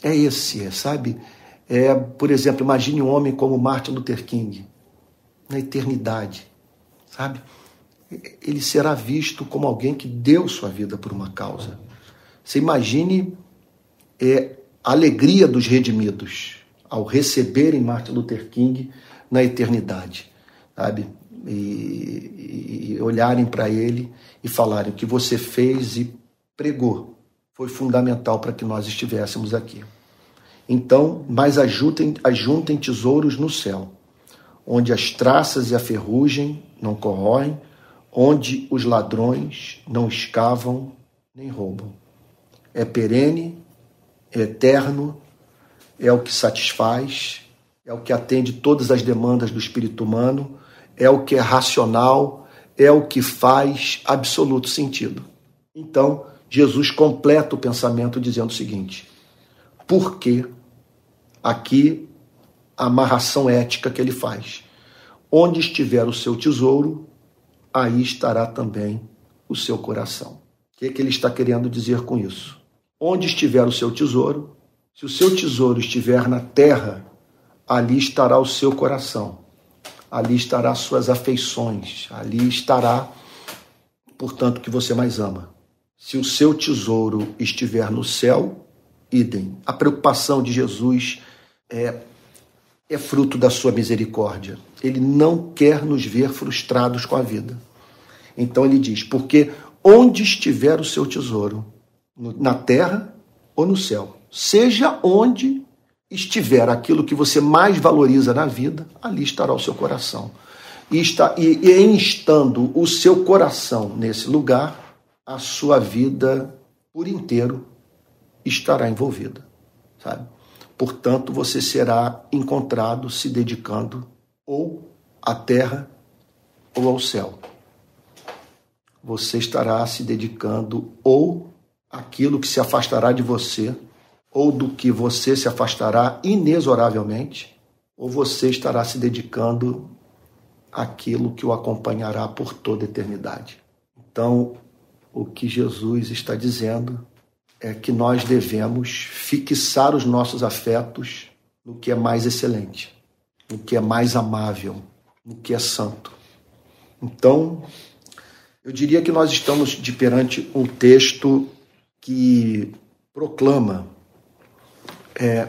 é esse, é, sabe? É, por exemplo, imagine um homem como Martin Luther King, na eternidade, sabe? Ele será visto como alguém que deu sua vida por uma causa. Você imagine é, a alegria dos redimidos ao receberem Martin Luther King na eternidade, sabe? E, e olharem para ele e falarem: o que você fez e pregou foi fundamental para que nós estivéssemos aqui. Então, mas ajuntem, ajuntem tesouros no céu, onde as traças e a ferrugem não corroem, onde os ladrões não escavam nem roubam. É perene, é eterno, é o que satisfaz, é o que atende todas as demandas do espírito humano, é o que é racional, é o que faz absoluto sentido. Então, Jesus completa o pensamento dizendo o seguinte: por que aqui a amarração ética que ele faz? Onde estiver o seu tesouro, aí estará também o seu coração. O que é que ele está querendo dizer com isso? Onde estiver o seu tesouro, se o seu tesouro estiver na terra, ali estará o seu coração, ali estará as suas afeições, ali estará, portanto, o que você mais ama. Se o seu tesouro estiver no céu, idem. A preocupação de Jesus é, é fruto da sua misericórdia. Ele não quer nos ver frustrados com a vida. Então ele diz: porque onde estiver o seu tesouro, na terra ou no céu, seja onde estiver aquilo que você mais valoriza na vida, ali estará o seu coração. E, está, e, e em estando o seu coração nesse lugar, a sua vida por inteiro estará envolvida, sabe? Portanto, você será encontrado se dedicando ou à terra ou ao céu. Você estará se dedicando ou àquilo que se afastará de você, ou do que você se afastará inexoravelmente, ou você estará se dedicando àquilo que o acompanhará por toda a eternidade. Então, o que Jesus está dizendo é que nós devemos fixar os nossos afetos no que é mais excelente, no que é mais amável, no que é santo. Então, eu diria que nós estamos de perante um texto que proclama É,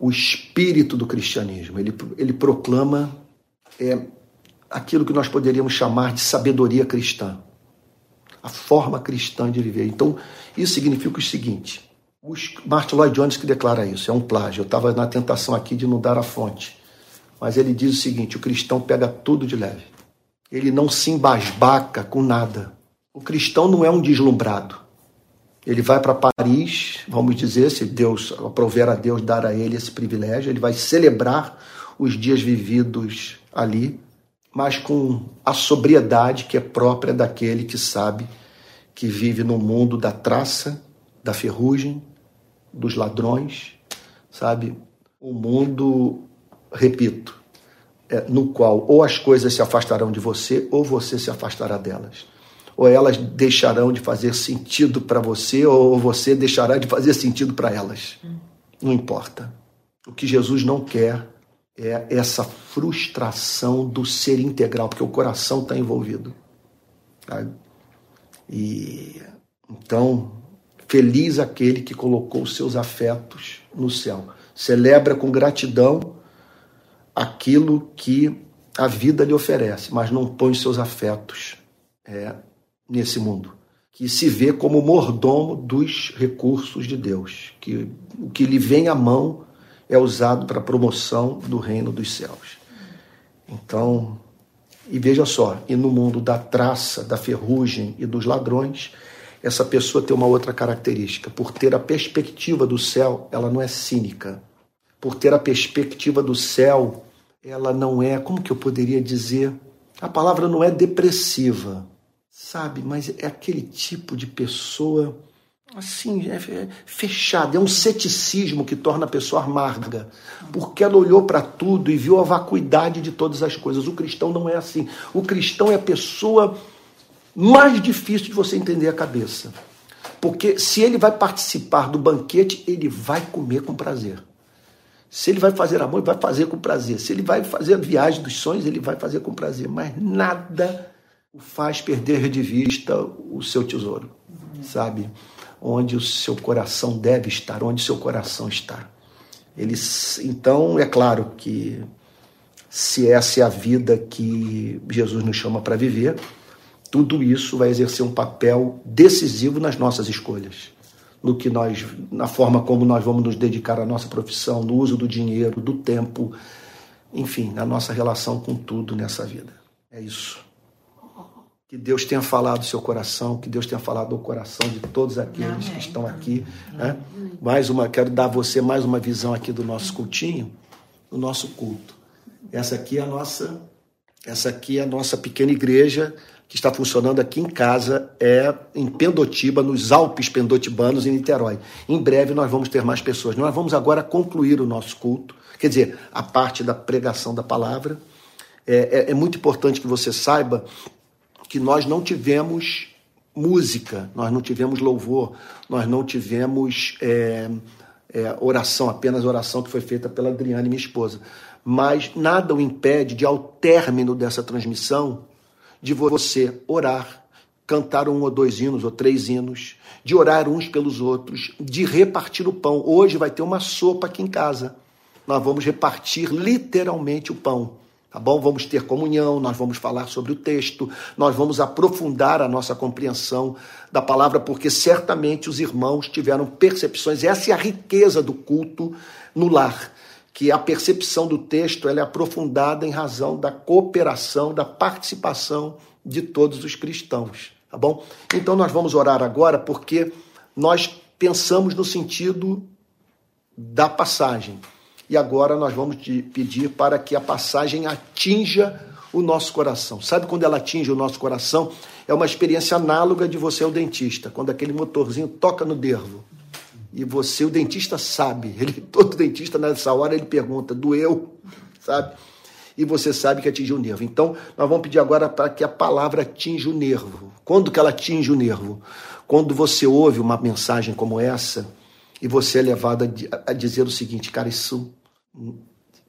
o espírito do cristianismo. Ele, ele proclama é, aquilo que nós poderíamos chamar de sabedoria cristã, a forma cristã de viver. Então, isso significa o seguinte: o Martyn Lloyd-Jones que declara isso, é um plágio. Eu estava na tentação aqui de não dar a fonte, mas ele diz o seguinte: o cristão pega tudo de leve. ele não se embasbaca com nada. O cristão não é um deslumbrado. Ele vai para Paris, vamos dizer, se Deus aprover a Deus dar a ele esse privilégio, ele vai celebrar os dias vividos ali, mas com a sobriedade que é própria daquele que sabe que vive no mundo da traça, da ferrugem, dos ladrões, sabe? Um mundo, repito, é, no qual ou as coisas se afastarão de você ou você se afastará delas. Ou elas deixarão de fazer sentido para você ou você deixará de fazer sentido para elas. Não importa. O que Jesus não quer é essa frustração do ser integral, porque o coração está envolvido. Sabe? E então... Feliz aquele que colocou os seus afetos no céu. Celebra com gratidão aquilo que a vida lhe oferece, mas não põe os seus afetos é, nesse mundo, que se vê como mordomo dos recursos de Deus, que o que lhe vem à mão é usado para a promoção do reino dos céus. Então, e veja só, e no mundo da traça, da ferrugem e dos ladrões, essa pessoa tem uma outra característica. Por ter a perspectiva do céu, ela não é cínica. Por ter a perspectiva do céu, ela não é, como que eu poderia dizer? A palavra não é depressiva, sabe? Mas é aquele tipo de pessoa, assim, é fechada. É um ceticismo que torna a pessoa amarga. Porque ela olhou para tudo e viu a vacuidade de todas as coisas. O cristão não é assim. O cristão é a pessoa... mais difícil de você entender a cabeça. Porque se ele vai participar do banquete, ele vai comer com prazer. Se ele vai fazer amor, ele vai fazer com prazer. Se ele vai fazer a viagem dos sonhos, ele vai fazer com prazer. Mas nada o faz perder de vista o seu tesouro, uhum. Sabe? Onde o seu coração deve estar, onde o seu coração está. Ele, então, é claro que se essa é a vida que Jesus nos chama para viver... tudo isso vai exercer um papel decisivo nas nossas escolhas, no que nós, na forma como nós vamos nos dedicar à nossa profissão, no uso do dinheiro, do tempo, enfim, na nossa relação com tudo nessa vida. É isso. Que Deus tenha falado ao seu coração, que Deus tenha falado ao coração de todos aqueles que estão aqui. Né? Mais uma, quero dar a você mais uma visão aqui do nosso cultinho, do nosso culto. Essa aqui é a nossa, essa aqui é a nossa pequena igreja, que está funcionando aqui em casa, é em Pendotiba, nos Alpes Pendotibanos, em Niterói. Em breve nós vamos ter mais pessoas. Nós vamos agora concluir o nosso culto, quer dizer, a parte da pregação da palavra. É, é, é muito importante que você saiba que nós não tivemos música, nós não tivemos louvor, nós não tivemos é, é, oração, apenas oração que foi feita pela Adriane, minha esposa. Mas nada o impede de, ao término dessa transmissão, de você orar, cantar um ou dois hinos ou três hinos, de orar uns pelos outros, de repartir o pão. Hoje vai ter uma sopa aqui em casa. Nós vamos repartir literalmente o pão, tá bom? Vamos ter comunhão, nós vamos falar sobre o texto, nós vamos aprofundar a nossa compreensão da palavra, porque certamente os irmãos tiveram percepções. Essa é a riqueza do culto no lar, que a percepção do texto ela é aprofundada em razão da cooperação, da participação de todos os cristãos, tá bom? Então nós vamos orar agora porque nós pensamos no sentido da passagem. E agora nós vamos te pedir para que a passagem atinja o nosso coração. Sabe quando ela atinge o nosso coração? É uma experiência análoga de você ao dentista, quando aquele motorzinho toca no nervo. E você, o dentista sabe, ele, todo dentista nessa hora ele pergunta, doeu, sabe? E você sabe que atingiu o nervo. Então, nós vamos pedir agora para que a palavra atinja o nervo. Quando que ela atinge o nervo? Quando você ouve uma mensagem como essa e você é levado a, a dizer o seguinte, cara, isso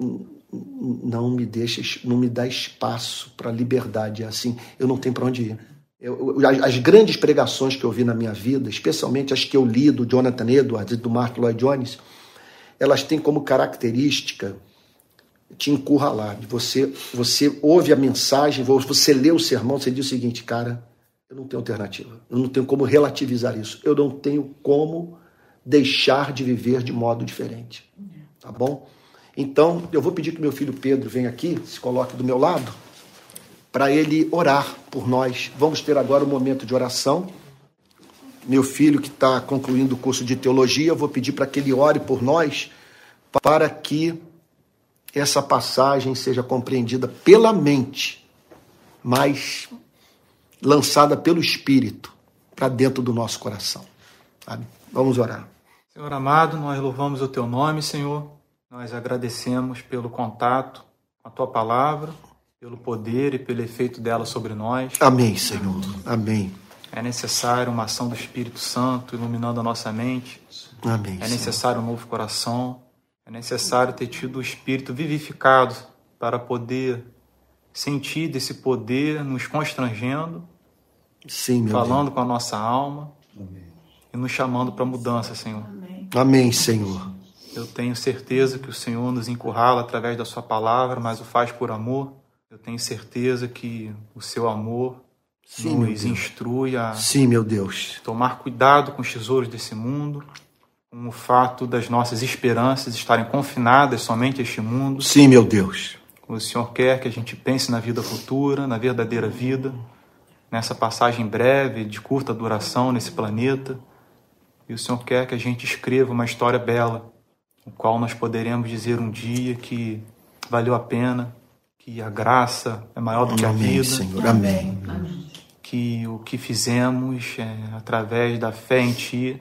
não me deixa, não me dá espaço para liberdade, é assim, eu não tenho para onde ir. Eu, as grandes pregações que eu vi na minha vida, especialmente as que eu li do Jonathan Edwards e do Martyn Lloyd-Jones, elas têm como característica te encurralar. Você, você ouve a mensagem, você lê o sermão, você diz o seguinte, cara, eu não tenho alternativa, eu não tenho como relativizar isso, eu não tenho como deixar de viver de modo diferente, tá bom? Então, eu vou pedir que meu filho Pedro venha aqui, se coloque do meu lado, para ele orar por nós. Vamos ter agora um momento de oração. Meu filho, que está concluindo o curso de teologia, eu vou pedir para que ele ore por nós, para que essa passagem seja compreendida pela mente, mas lançada pelo Espírito para dentro do nosso coração. Sabe? Vamos orar. Senhor amado, nós louvamos o teu nome, Senhor. Nós agradecemos pelo contato com a tua palavra, pelo poder e pelo efeito dela sobre nós. Amém, Senhor. Amém. É necessário uma ação do Espírito Santo iluminando a nossa mente. Amém. É necessário um novo coração. É necessário ter tido o Espírito vivificado para poder sentir desse poder nos constrangendo, sim, meu falando Deus. Com a nossa alma. Amém. E nos chamando para mudança, Senhor. Amém. Amém, Senhor. Eu tenho certeza que o Senhor nos encurrala através da sua palavra, mas o faz por amor. Eu tenho certeza que o seu amor, sim, nos instrui a, sim, meu Deus, tomar cuidado com os tesouros desse mundo, com o fato das nossas esperanças estarem confinadas somente a este mundo. Sim, meu Deus. O Senhor quer que a gente pense na vida futura, na verdadeira vida, nessa passagem breve, de curta duração nesse planeta. E o Senhor quer que a gente escreva uma história bela, no qual nós poderemos dizer um dia que valeu a pena, que a graça é maior do que a vida. Amém, Senhor. Amém. Amém. Que o que fizemos é, através da fé em Ti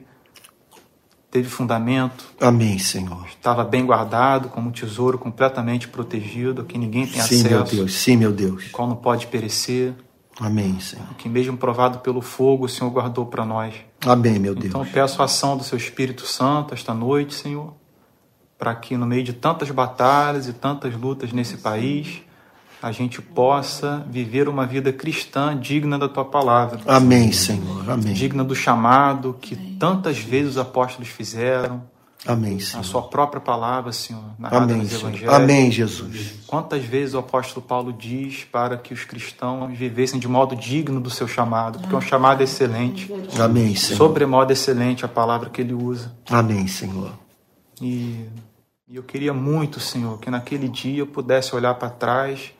teve fundamento. Amém, Senhor. Estava bem guardado, como um tesouro completamente protegido, que ninguém tem sim, acesso. Sim, meu Deus. Sim, meu Deus. O qual não pode perecer. Amém, Senhor. Que mesmo provado pelo fogo, o Senhor guardou para nós. Amém, meu Deus. Então peço a ação do Seu Espírito Santo esta noite, Senhor, para que no meio de tantas batalhas e tantas lutas nesse país, a gente possa viver uma vida cristã digna da Tua palavra. Amém, Senhor. Amém. Digna do chamado que tantas vezes os apóstolos fizeram. Amém, Senhor. A Sua própria palavra, Senhor, narrada nos Evangelhos. Amém, Jesus. Quantas vezes o apóstolo Paulo diz para que os cristãos vivessem de modo digno do seu chamado, porque é um chamado excelente. Amém, Senhor. Sobremodo excelente a palavra que ele usa. Amém, Senhor. E eu queria muito, Senhor, que naquele dia eu pudesse olhar para trás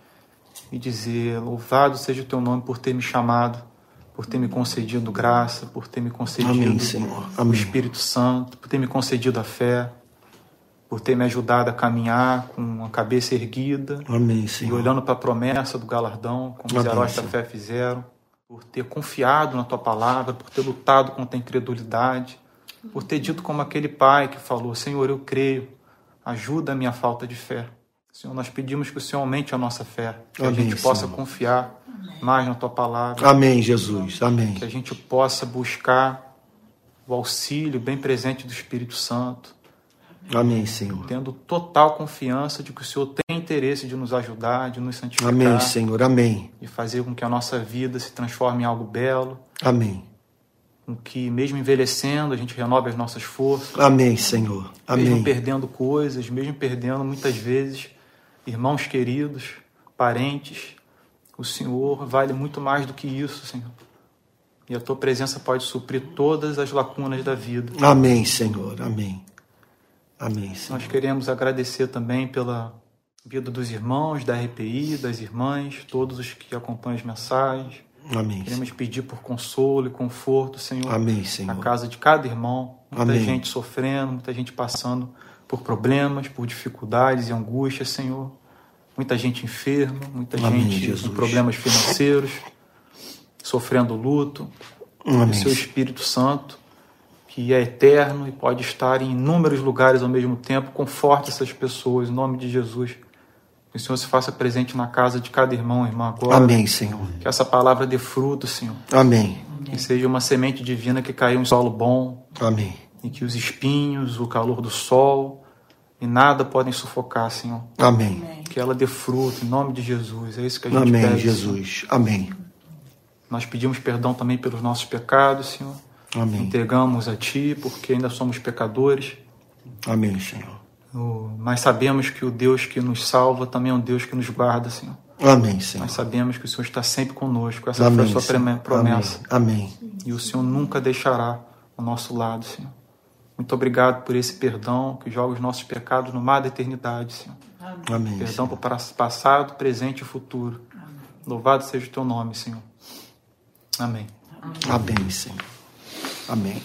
e dizer: louvado seja o teu nome por ter me chamado, por ter me concedido graça, por ter me concedido, amém, Senhor. Amém. O Espírito Santo, por ter me concedido a fé, por ter me ajudado a caminhar com a cabeça erguida, amém, Senhor, e olhando para a promessa do galardão, como amém, os heróis Senhor. Da fé fizeram, por ter confiado na tua palavra, por ter lutado contra a incredulidade, por ter dito como aquele pai que falou: Senhor, eu creio, ajuda a minha falta de fé. Senhor, nós pedimos que o Senhor aumente a nossa fé, que amém, a gente possa Senhor. Confiar amém. Mais na Tua Palavra. Amém, Jesus. Amém. Que a gente possa buscar o auxílio bem presente do Espírito Santo. Amém, Senhor. Tendo total confiança de que o Senhor tem interesse de nos ajudar, de nos santificar. Amém, Senhor. Amém. E fazer com que a nossa vida se transforme em algo belo. Amém. Com que, mesmo envelhecendo, a gente renove as nossas forças. Amém, Senhor. Amém. Mesmo perdendo coisas, mesmo perdendo muitas vezes irmãos queridos, parentes, o Senhor vale muito mais do que isso, Senhor. E a Tua presença pode suprir todas as lacunas da vida. Amém, Senhor. Amém. Amém, Senhor. Nós queremos agradecer também pela vida dos irmãos, da R P I, das irmãs, todos os que acompanham as mensagens. Amém. Queremos Senhor. Pedir por consolo e conforto, Senhor. Amém, Senhor. Na casa de cada irmão, muita Amém. Gente sofrendo, muita gente passando por problemas, por dificuldades e angústias, Senhor. Muita gente enferma, muita Amém, gente Jesus. Com problemas financeiros, sofrendo luto. Amém. O Seu Espírito Santo, que é eterno e pode estar em inúmeros lugares ao mesmo tempo, conforte essas pessoas, em nome de Jesus. Que o Senhor se faça presente na casa de cada irmão e irmã agora. Amém, Senhor. Que essa palavra dê fruto, Senhor. Amém. Que seja uma semente divina que caiu em solo bom. Amém. E que os espinhos, o calor do sol e nada podem sufocar, Senhor. Amém. Que ela dê fruto, em nome de Jesus. É isso que a gente Amém, pede. Amém, Jesus. Senhor. Amém. Nós pedimos perdão também pelos nossos pecados, Senhor. Amém. Entregamos a Ti, porque ainda somos pecadores. Amém, Senhor. Mas sabemos que o Deus que nos salva também é um Deus que nos guarda, Senhor. Amém, Senhor. Nós sabemos que o Senhor está sempre conosco. Essa Amém, foi a Sua Senhor. Promessa. Amém. Amém. E o Senhor nunca deixará o nosso lado, Senhor. Muito obrigado por esse perdão que joga os nossos pecados no mar da eternidade, Senhor. Amém. Perdão Senhor. Para o passado, presente e futuro. Amém. Louvado seja o teu nome, Senhor. Amém. Amém, Senhor. Amém.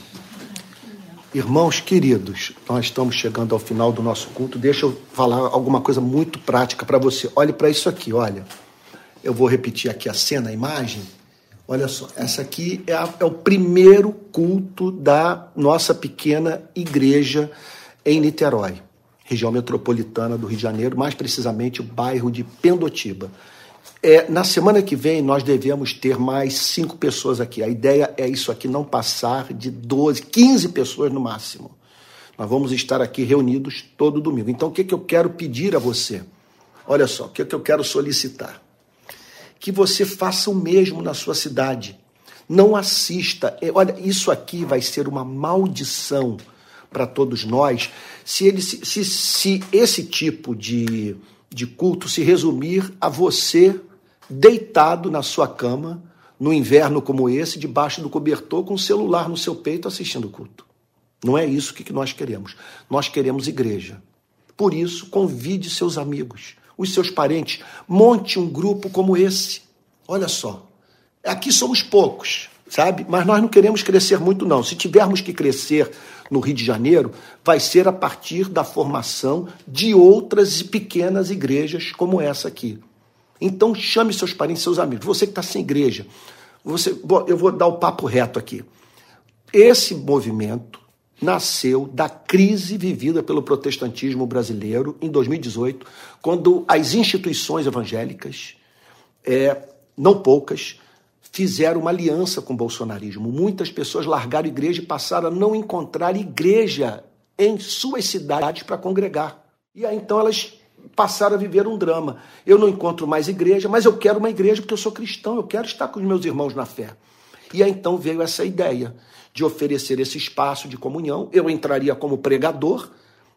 Irmãos queridos, nós estamos chegando ao final do nosso culto. Deixa eu falar alguma coisa muito prática para você. Olhe para isso aqui, olha. Eu vou repetir aqui a cena, a imagem. Olha só, essa aqui é, a, é o primeiro culto da nossa pequena igreja em Niterói, região metropolitana do Rio de Janeiro, mais precisamente o bairro de Pendotiba. É, na semana que vem, nós devemos ter mais cinco pessoas aqui. A ideia é isso aqui, não passar de doze, quinze pessoas no máximo. Nós vamos estar aqui reunidos todo domingo. Então, o que, que eu quero pedir a você? Olha só, o que, que eu quero solicitar? Que você faça o mesmo na sua cidade. Não assista. Olha, isso aqui vai ser uma maldição para todos nós se, ele, se, se, se esse tipo de, de culto se resumir a você deitado na sua cama, no inverno como esse, debaixo do cobertor, com o celular no seu peito, assistindo o culto. Não é isso que nós queremos. Nós queremos igreja. Por isso, convide seus amigos, os seus parentes, monte um grupo como esse. Olha só, aqui somos poucos, sabe? Mas nós não queremos crescer muito, não. Se tivermos que crescer no Rio de Janeiro, vai ser a partir da formação de outras pequenas igrejas como essa aqui. Então, chame seus parentes, seus amigos. Você que está sem igreja, você... Bom, eu vou dar o papo reto aqui. Esse movimento nasceu da crise vivida pelo protestantismo brasileiro em dois mil e dezoito, quando as instituições evangélicas, é, não poucas, fizeram uma aliança com o bolsonarismo. Muitas pessoas largaram a igreja e passaram a não encontrar igreja em suas cidades para congregar. E aí, então, elas passaram a viver um drama. Eu não encontro mais igreja, mas eu quero uma igreja porque eu sou cristão, eu quero estar com os meus irmãos na fé. E aí, então, veio essa ideia de oferecer esse espaço de comunhão. Eu entraria como pregador,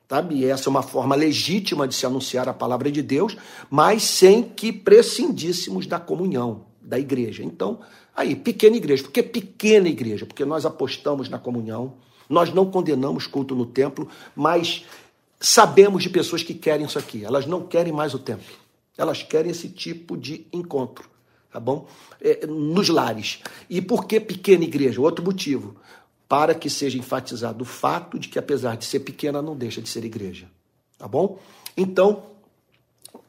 sabe? E essa é uma forma legítima de se anunciar a palavra de Deus, mas sem que prescindíssemos da comunhão, da igreja. Então, aí, pequena igreja. Por que pequena igreja? Porque nós apostamos na comunhão, nós não condenamos culto no templo, mas sabemos de pessoas que querem isso aqui. Elas não querem mais o templo. Elas querem esse tipo de encontro. Tá bom? É, nos lares. E por que pequena igreja? Outro motivo. Para que seja enfatizado o fato de que, apesar de ser pequena, não deixa de ser igreja. Tá bom? Então,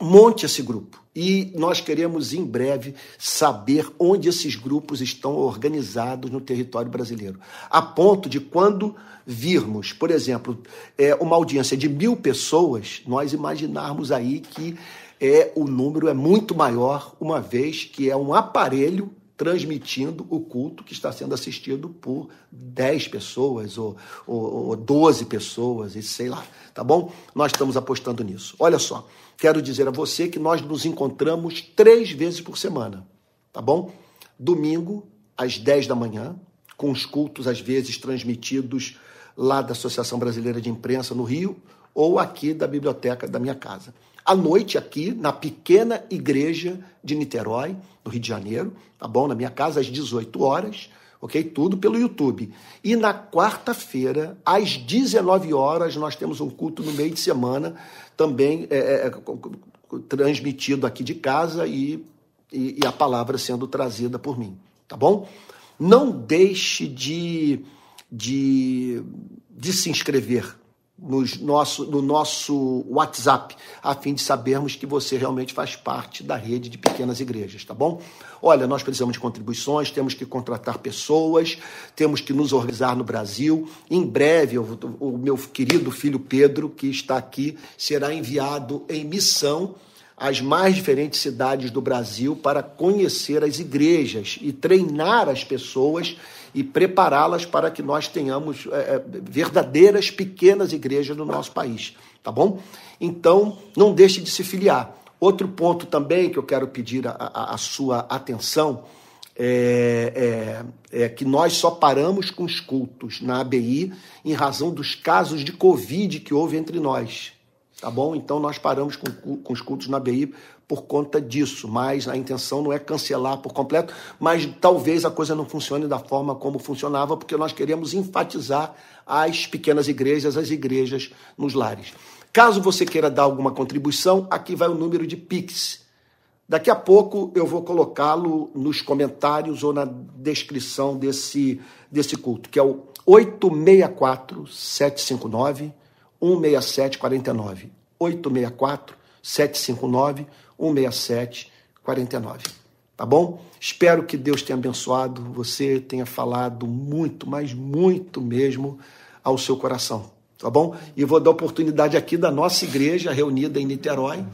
monte esse grupo. E nós queremos, em breve, saber onde esses grupos estão organizados no território brasileiro. A ponto de, quando virmos, por exemplo, é, uma audiência de mil pessoas, nós imaginarmos aí que É, o número é muito maior, uma vez que é um aparelho transmitindo o culto que está sendo assistido por dez pessoas ou, ou, ou doze pessoas, e sei lá, tá bom? Nós estamos apostando nisso. Olha só, quero dizer a você que nós nos encontramos três vezes por semana, tá bom? Domingo, às dez da manhã, com os cultos, às vezes, transmitidos lá da Associação Brasileira de Imprensa, no Rio, ou aqui da biblioteca da minha casa. À noite aqui, na pequena igreja de Niterói, no Rio de Janeiro, tá bom? Na minha casa, às dezoito horas, ok? Tudo pelo YouTube. E na quarta-feira, às dezenove horas, nós temos um culto no meio de semana, também é, é, transmitido aqui de casa e, e, e a palavra sendo trazida por mim, tá bom? Não deixe de, de, de se inscrever Nos nosso, no nosso WhatsApp, a fim de sabermos que você realmente faz parte da rede de pequenas igrejas, tá bom? Olha, nós precisamos de contribuições, temos que contratar pessoas, temos que nos organizar no Brasil. Em breve, eu, o meu querido filho Pedro, que está aqui, será enviado em missão às mais diferentes cidades do Brasil para conhecer as igrejas e treinar as pessoas e prepará-las para que nós tenhamos é, verdadeiras pequenas igrejas no nosso país, tá bom? Então, não deixe de se filiar. Outro ponto também que eu quero pedir a, a, a sua atenção é, é, é que nós só paramos com os cultos na A B I em razão dos casos de Covid que houve entre nós, tá bom? Então, nós paramos com, com os cultos na A B I por conta disso, mas a intenção não é cancelar por completo, mas talvez a coisa não funcione da forma como funcionava, porque nós queremos enfatizar as pequenas igrejas, as igrejas nos lares. Caso você queira dar alguma contribuição, aqui vai o número de Pix. Daqui a pouco eu vou colocá-lo nos comentários ou na descrição desse, desse culto, que é o oito seis quatro, sete cinco nove, um seis sete quatro nove. oito seis quatro, sete cinco nove, um seis sete quatro nove. Tá bom? Espero que Deus tenha abençoado você, tenha falado muito, mas muito mesmo ao seu coração. Tá bom? E vou dar oportunidade aqui da nossa igreja reunida em Niterói,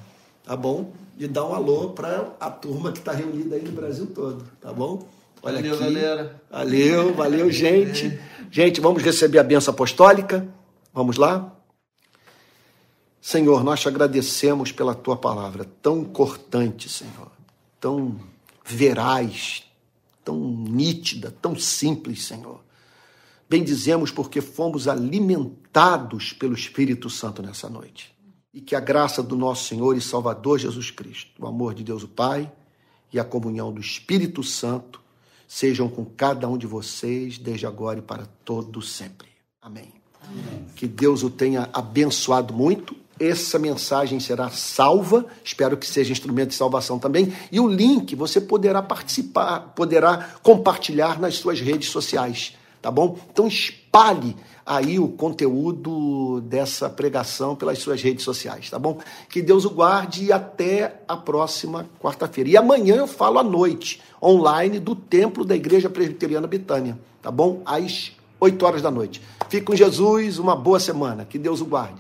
tá bom? E dar um alô para a turma que está reunida aí no Brasil todo, tá bom? Olha valeu, aqui. Galera. Valeu, valeu, gente. Gente, vamos receber a bênção apostólica. Vamos lá? Senhor, nós te agradecemos pela tua palavra, tão cortante, Senhor, tão veraz, tão nítida, tão simples, Senhor. Bendizemos porque fomos alimentados pelo Espírito Santo nessa noite. E que a graça do nosso Senhor e Salvador Jesus Cristo, o amor de Deus o Pai e a comunhão do Espírito Santo sejam com cada um de vocês, desde agora e para todo sempre. Amém. Amém. Que Deus o tenha abençoado muito. Essa mensagem será salva, espero que seja instrumento de salvação também. E o link você poderá participar, poderá compartilhar nas suas redes sociais, tá bom? Então espalhe aí o conteúdo dessa pregação pelas suas redes sociais, tá bom? Que Deus o guarde e até a próxima quarta-feira. E amanhã eu falo à noite, online, do templo da Igreja Presbiteriana Britânia, tá bom? Às oito horas da noite. Fique com Jesus, uma boa semana. Que Deus o guarde.